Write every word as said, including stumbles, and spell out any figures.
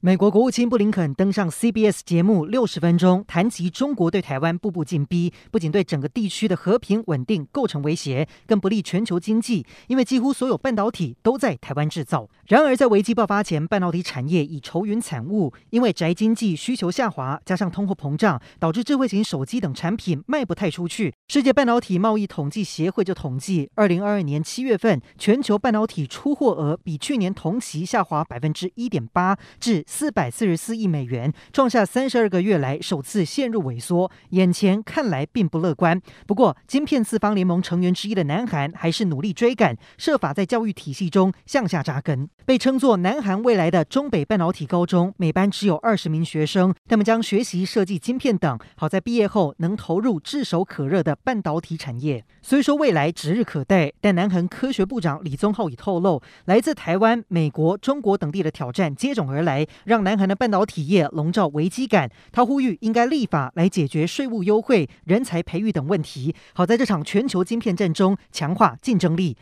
美国国务卿布林肯登上 C B S 节目六十分钟，谈及中国对台湾步步进逼，不仅对整个地区的和平稳定构成威胁，更不利全球经济，因为几乎所有半导体都在台湾制造。然而在危机爆发前，半导体产业已愁云惨雾，因为宅经济需求下滑，加上通货膨胀，导致智慧型手机等产品卖不太出去。世界半导体贸易统计协会就统计，二零二二年七月份全球半导体出货额比去年同期下滑百分之一点八至四百四十四亿美元，创下三十二个月来首次陷入萎缩，眼前看来并不乐观。不过，晶片四方联盟成员之一的南韩还是努力追赶，设法在教育体系中向下扎根。被称作南韩未来的中北半导体高中，每班只有二十名学生，他们将学习设计晶片等，好在毕业后能投入炙手可热的半导体产业。虽说未来指日可待，但南韩科学部长李宗浩已透露，来自台湾、美国、中国等地的挑战接踵而来。让南韩的半导体业笼罩危机感，他呼吁应该立法来解决税务优惠、人才培育等问题，好在这场全球晶片战中强化竞争力。